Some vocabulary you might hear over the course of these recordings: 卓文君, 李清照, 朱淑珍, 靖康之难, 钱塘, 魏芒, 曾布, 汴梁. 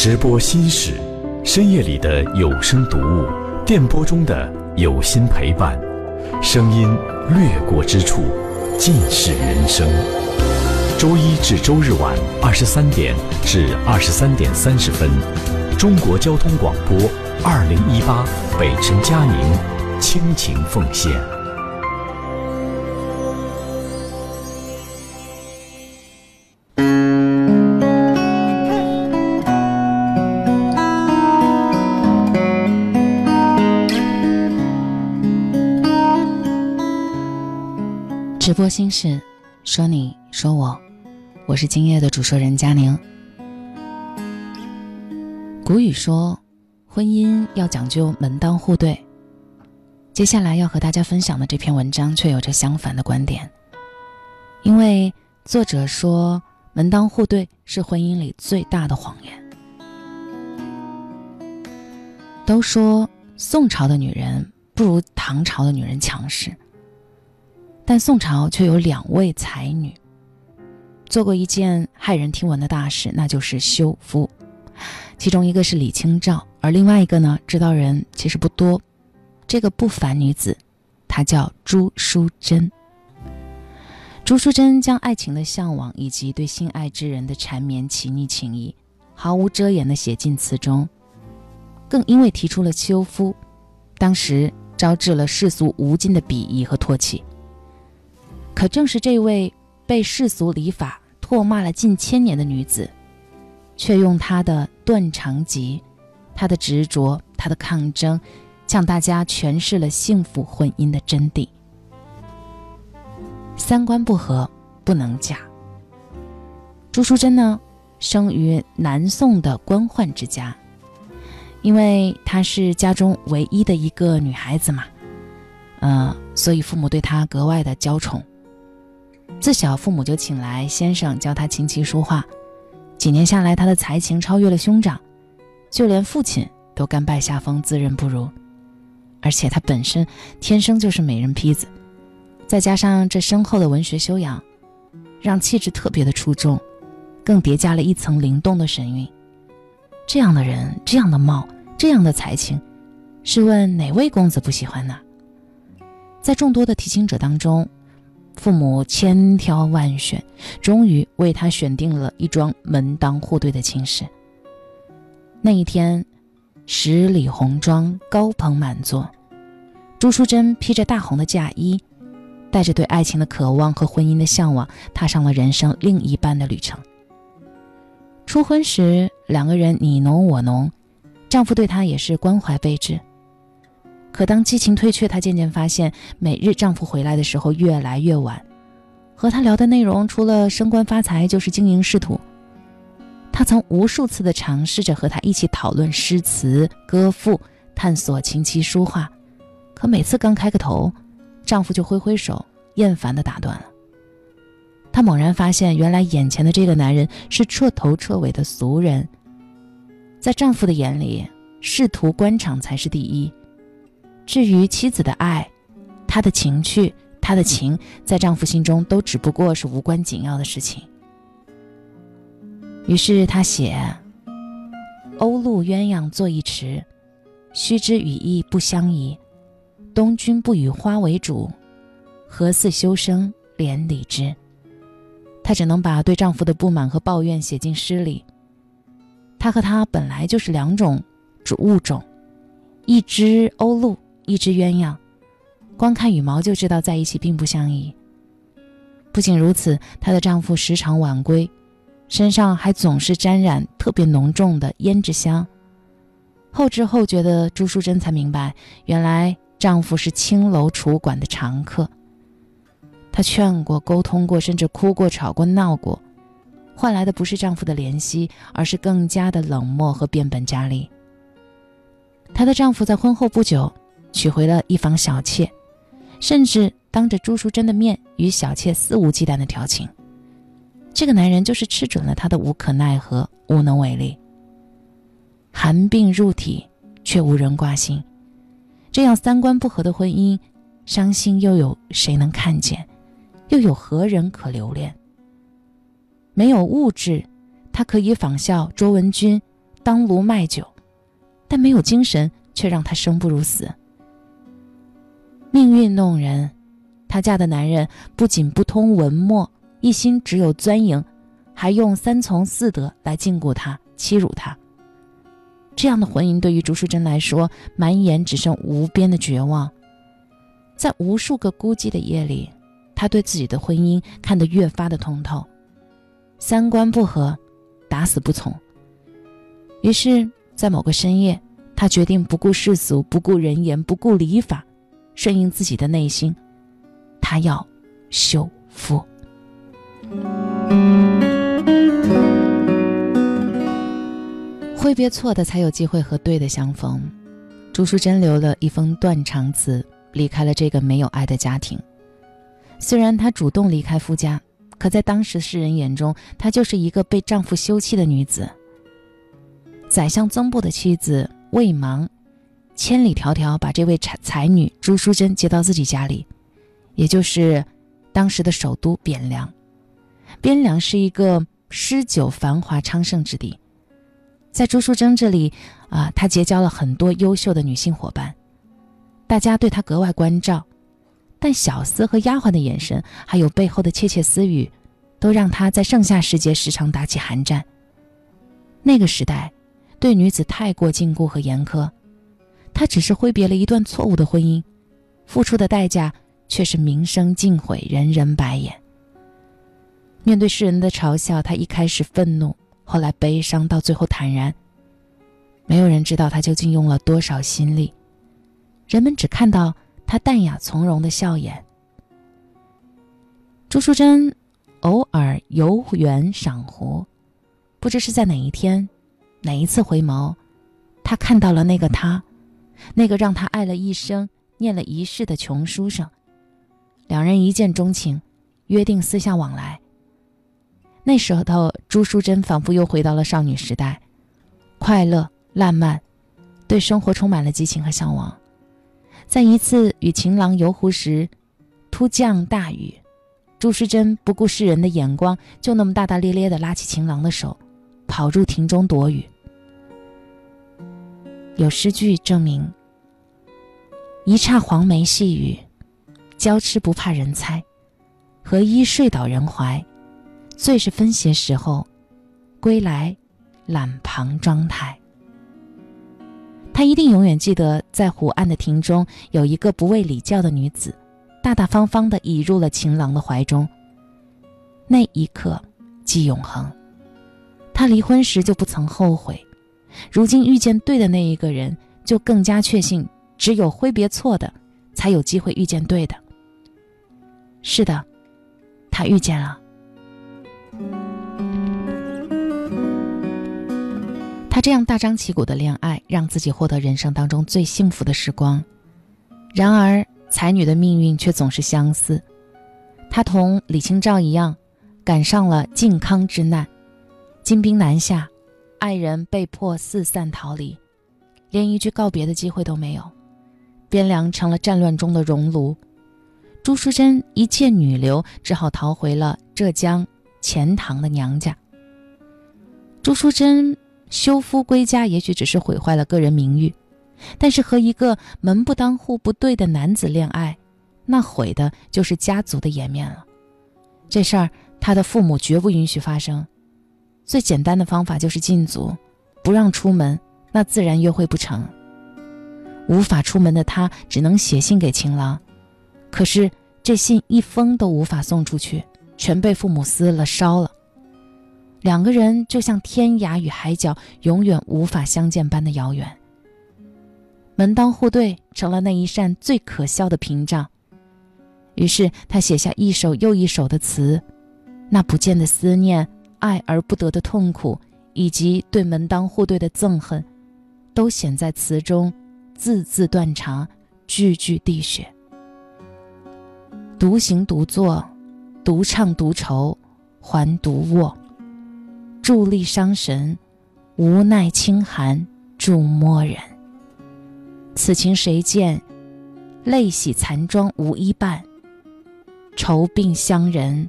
直播心事，深夜里的有声读物，电波中的有心陪伴，声音掠过之处，尽是人生。周一至周日晚23点至23:30，中国交通广播2018北辰佳宁倾情奉献。直播心事，说你说我，我是今夜的主说人佳宁。古语说婚姻要讲究门当户对，接下来要和大家分享的这篇文章却有着相反的观点。因为作者说门当户对是婚姻里最大的谎言。都说宋朝的女人不如唐朝的女人强势，但宋朝却有2位才女做过一件骇人听闻的大事，那就是休夫。其中一个是李清照，而另外一个呢，知道人其实不多。这个不凡女子，她叫朱淑珍。朱淑珍将爱情的向往以及对心爱之人的缠绵情腻情谊，毫无遮掩地写进词中，更因为提出了休夫，当时招致了世俗无尽的鄙夷和唾弃。可正是这位被世俗礼法唾骂了近1000年的女子，却用她的断肠疾、她的执着、她的抗争，向大家诠释了幸福婚姻的真谛。3观不合不能嫁。朱淑珍呢，生于南宋的官宦之家，因为她是家中唯一的一个女孩子嘛，所以父母对她格外的娇宠。自小父母就请来先生教他琴棋书画，几年下来他的才情超越了兄长，就连父亲都甘拜下风，自认不如。而且他本身天生就是美人坯子，再加上这深厚的文学修养，让气质特别的出众，更叠加了一层灵动的神韵。这样的人，这样的貌，这样的才情，试问哪位公子不喜欢呢？在众多的提亲者当中，父母千挑万选，终于为他选定了一桩门当户对的亲事。那一天，10里红妆，高朋满座，朱淑珍披着大红的嫁衣，带着对爱情的渴望和婚姻的向往，踏上了人生另一半的旅程。初婚时，2个人你侬我侬，丈夫对她也是关怀备至。可当激情退却，她渐渐发现每日丈夫回来的时候越来越晚，和她聊的内容除了升官发财就是经营仕途。她曾无数次的尝试着和他一起讨论诗词歌赋，探索琴棋书画，可每次刚开个头，丈夫就挥挥手厌烦地打断了。她猛然发现，原来眼前的这个男人是彻头彻尾的俗人。在丈夫的眼里，仕途官场才是第一，至于妻子的爱，她的情趣，她的情，在丈夫心中都只不过是无关紧要的事情。于是她写：鸥鹭鸳鸯坐一池，须知羽翼不相宜，东君不与花为主，何似修生连理枝。她只能把对丈夫的不满和抱怨写进诗里。她和他本来就是2种物种，一只鸥鹭，一只鸳鸯，光看羽毛就知道在一起并不相宜。不仅如此，她的丈夫时常晚归，身上还总是沾染特别浓重的胭脂香。后知后觉的朱淑珍才明白，原来丈夫是青楼楚馆的常客。她劝过、沟通过，甚至哭过、吵过、闹过，换来的不是丈夫的怜惜，而是更加的冷漠和变本加厉。她的丈夫在婚后不久娶回了一房小妾，甚至当着朱淑珍的面与小妾肆无忌惮地调情。这个男人就是吃准了她的无可奈何、无能为力。寒病入体，却无人挂心。这样3观不合的婚姻，伤心又有谁能看见？又有何人可留恋？没有物质，她可以仿效卓文君当炉卖酒，但没有精神却让她生不如死。命运弄人，她嫁的男人不仅不通文墨，一心只有钻营，还用三从四德来禁锢她、欺辱她。这样的婚姻对于竺淑珍来说，满眼只剩无边的绝望。在无数个孤寂的夜里，她对自己的婚姻看得越发的通透，三观不合，打死不从。于是在某个深夜，她决定不顾世俗，不顾人言，不顾礼法，顺应自己的内心，她要修复。挥别错的，才有机会和对的相逢。竺淑珍留了一封断肠词，离开了这个没有爱的家庭。虽然她主动离开夫家，可在当时世人眼中，她就是一个被丈夫休弃的女子。宰相曾布的妻子魏芒，千里迢迢把这位才女竺淑珍接到自己家里，也就是当时的首都汴梁。汴梁是一个诗酒繁华昌盛之地，在竺淑珍这里她结交了很多优秀的女性伙伴，大家对她格外关照，但小厮和丫鬟的眼神，还有背后的窃窃私语，都让她在盛夏时节时常打起寒战。那个时代对女子太过禁锢和严苛，她只是挥别了一段错误的婚姻，付出的代价却是名声尽毁，人人白眼。面对世人的嘲笑，她一开始愤怒，后来悲伤，到最后坦然。没有人知道她究竟用了多少心力，人们只看到她淡雅从容的笑颜。竺淑珍偶尔游园赏湖，不知是在哪一天，哪一次回眸，她看到了那个他，那个让她爱了一生、念了一世的穷书生。两人一见钟情，约定私下往来。那时候朱淑珍仿佛又回到了少女时代，快乐烂漫，对生活充满了激情和向往。在一次与情郎游湖时，突降大雨，朱淑珍不顾世人的眼光，就那么大大咧咧地拉起情郎的手，跑入庭中躲雨。有诗句证明，一刹黄梅细雨，娇痴不怕人猜，何一睡倒人怀，最是分斜时候，归来懒旁妆态。他一定永远记得，在湖岸的亭中有一个不畏礼教的女子，大大方方地倚入了情郎的怀中。那一刻即永恒。他离婚时就不曾后悔，如今遇见对的那一个人，就更加确信，只有挥别错的，才有机会遇见对的。是的，他遇见了。他这样大张旗鼓的恋爱，让自己获得人生当中最幸福的时光。然而才女的命运却总是相似，她同李清照一样，赶上了靖康之难，金兵南下，爱人被迫四散逃离，连一句告别的机会都没有。汴梁成了战乱中的熔炉，朱淑珍一介女流，只好逃回了浙江钱塘的娘家。朱淑珍休夫归家，也许只是毁坏了个人名誉，但是和一个门不当户不对的男子恋爱，那毁的就是家族的颜面了。这事儿他的父母绝不允许发生，最简单的方法就是禁足，不让出门，那自然约会不成。无法出门的他只能写信给情郎，可是这信一封都无法送出去，全被父母撕了烧了。两个人就像天涯与海角永远无法相见般的遥远，门当户对成了那一扇最可笑的屏障。于是他写下一首又一首的词，那不见的思念，爱而不得的痛苦，以及对门当户对的憎恨，都显在词中，字字断肠，句句滴血。独行独坐，独唱独愁，还独卧，伫立伤神，无奈清寒驻莫忍。此情谁见？泪洗残妆无一半，愁鬓相人，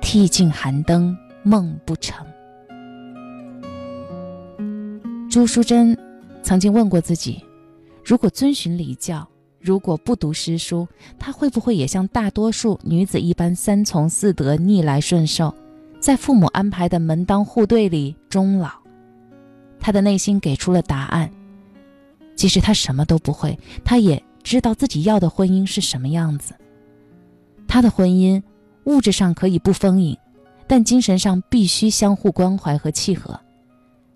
涕尽寒灯梦不成。朱淑珍曾经问过自己，如果遵循礼教，如果不读诗书，她会不会也像大多数女子一般三从四德，逆来顺受，在父母安排的门当户对里终老？她的内心给出了答案。即使她什么都不会，她也知道自己要的婚姻是什么样子。她的婚姻物质上可以不丰盈，但精神上必须相互关怀和契合，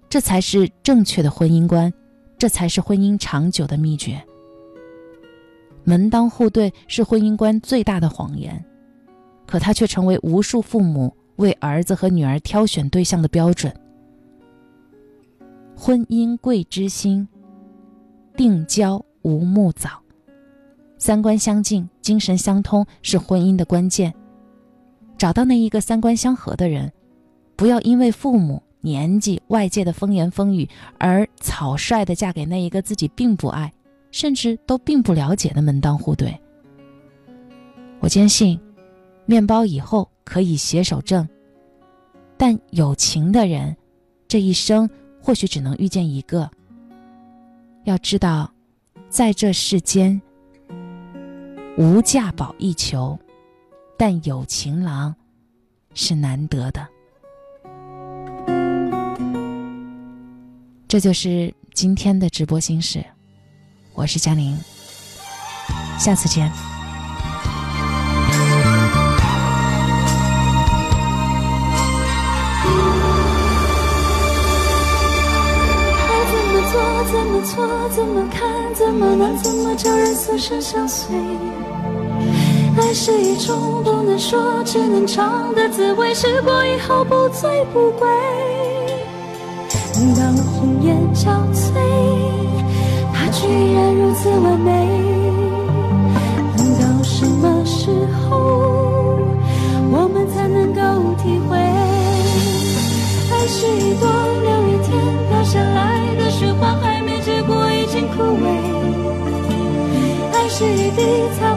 这才是正确的婚姻观，这才是婚姻长久的秘诀。门当户对是婚姻观最大的谎言，可它却成为无数父母为儿子和女儿挑选对象的标准。婚姻贵知心，定交无木早。三观相近，精神相通是婚姻的关键。找到那一个三观相合的人，不要因为父母、年纪、外界的风言风语而草率地嫁给那一个自己并不爱，甚至都并不了解的门当户对。我坚信，面包以后可以携手挣，但有情的人，这一生或许只能遇见一个。要知道，在这世间，无价宝一求，但有情郎是难得的。这就是今天的直播心事，我是嘉玲，下次见。怎么做，怎么看，怎么难，怎么叫人死生相随？爱是一种不能说，只能尝的滋味，试过以后不醉不归。当红颜憔悴，怕却依然如此完美。到什么时候，我们才能够体会？爱是一朵留一天飘下来的雪花，还没结果已经枯萎。爱是一滴草。